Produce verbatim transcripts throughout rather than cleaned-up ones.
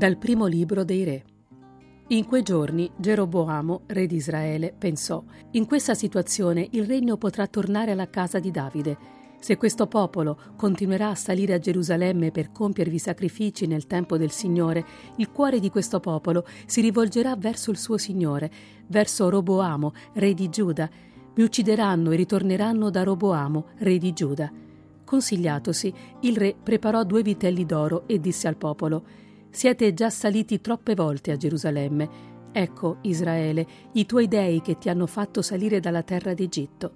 Dal primo libro dei Re. In quei giorni Geroboamo, re di Israele, pensò: in questa situazione il regno potrà tornare alla casa di Davide. Se questo popolo continuerà a salire a Gerusalemme per compiervi sacrifici nel tempo del Signore, il cuore di questo popolo si rivolgerà verso il suo Signore, verso Roboamo, re di Giuda. Mi uccideranno e ritorneranno da Roboamo, re di Giuda. Consigliatosi, il re preparò due vitelli d'oro e disse al popolo: «Siete già saliti troppe volte a Gerusalemme. Ecco, Israele, i tuoi dei che ti hanno fatto salire dalla terra d'Egitto».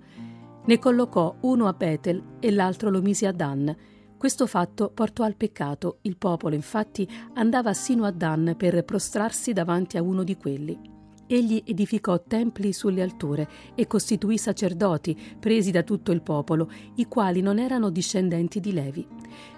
Ne collocò uno a Betel e l'altro lo mise a Dan. Questo fatto portò al peccato, il popolo infatti andava sino a Dan per prostrarsi davanti a uno di quelli. Egli edificò templi sulle alture e costituì sacerdoti presi da tutto il popolo, i quali non erano discendenti di Levi.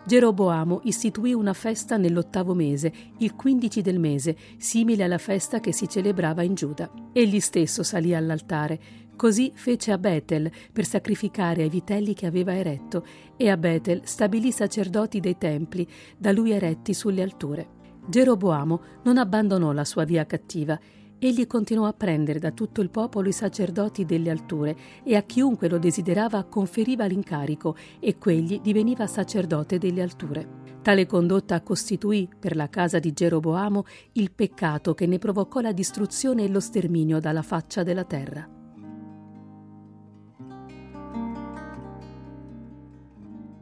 Geroboamo istituì una festa nell'ottavo mese, il quindici del mese, simile alla festa che si celebrava in Giuda. Egli stesso salì all'altare. Così fece a Betel per sacrificare ai vitelli che aveva eretto, e a Betel stabilì sacerdoti dei templi da lui eretti sulle alture. Geroboamo non abbandonò la sua via cattiva. Egli continuò a prendere da tutto il popolo i sacerdoti delle alture, e a chiunque lo desiderava conferiva l'incarico, e quegli diveniva sacerdote delle alture. Tale condotta costituì per la casa di Geroboamo il peccato che ne provocò la distruzione e lo sterminio dalla faccia della terra.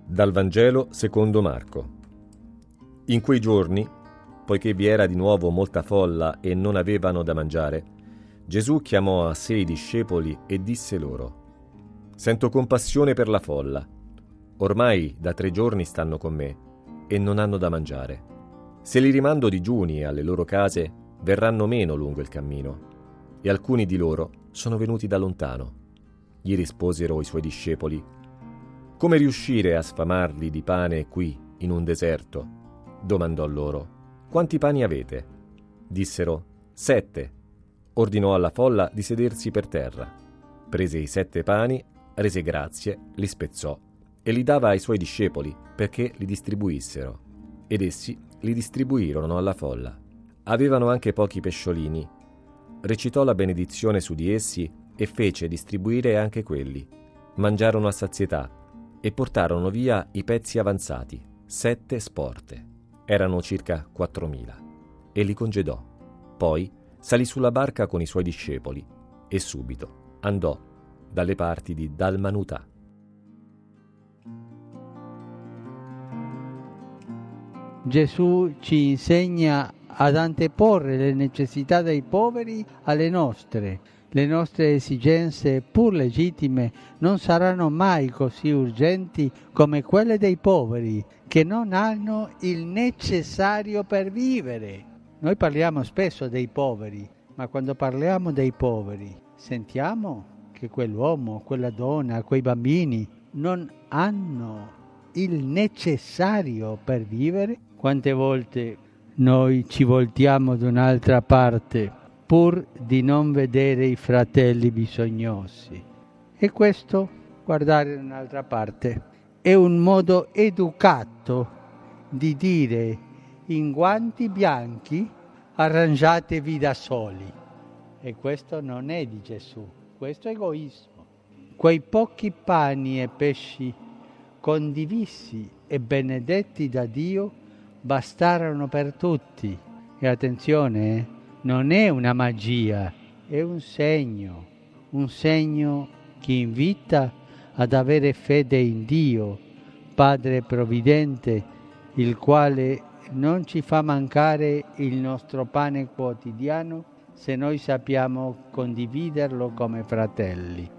Dal Vangelo secondo Marco. In quei giorni, poiché vi era di nuovo molta folla e non avevano da mangiare, Gesù chiamò a sé i discepoli e disse loro: «Sento compassione per la folla. Ormai da tre giorni stanno con me e non hanno da mangiare. Se li rimando digiuni alle loro case, verranno meno lungo il cammino, e alcuni di loro sono venuti da lontano». Gli risposero i suoi discepoli: «Come riuscire a sfamarli di pane qui, in un deserto?» Domandò loro: «Quanti pani avete?» Dissero: «Sette». Ordinò alla folla di sedersi per terra. Prese i sette pani, rese grazie, li spezzò e li dava ai suoi discepoli perché li distribuissero. Ed essi li distribuirono alla folla. Avevano anche pochi pesciolini. Recitò la benedizione su di essi e fece distribuire anche quelli. Mangiarono a sazietà e portarono via i pezzi avanzati, sette sporte. Erano circa quattromila, e li congedò. Poi salì sulla barca con i suoi discepoli e subito andò dalle parti di Dalmanutà. Gesù ci insegna ad anteporre le necessità dei poveri alle nostre. Le nostre esigenze, pur legittime, non saranno mai così urgenti come quelle dei poveri, che non hanno il necessario per vivere. Noi parliamo spesso dei poveri, ma quando parliamo dei poveri, sentiamo che quell'uomo, quella donna, quei bambini non hanno il necessario per vivere. Quante volte noi ci voltiamo da un'altra parte, pur di non vedere i fratelli bisognosi. E questo, guardare da un'altra parte, è un modo educato di dire: in guanti bianchi arrangiatevi da soli. E questo non è di Gesù, questo è egoismo. Quei pochi pani e pesci condivisi e benedetti da Dio bastarono per tutti. E attenzione, eh? Non è una magia, è un segno, un segno che invita ad avere fede in Dio, Padre Provvidente, il quale non ci fa mancare il nostro pane quotidiano se noi sappiamo condividerlo come fratelli.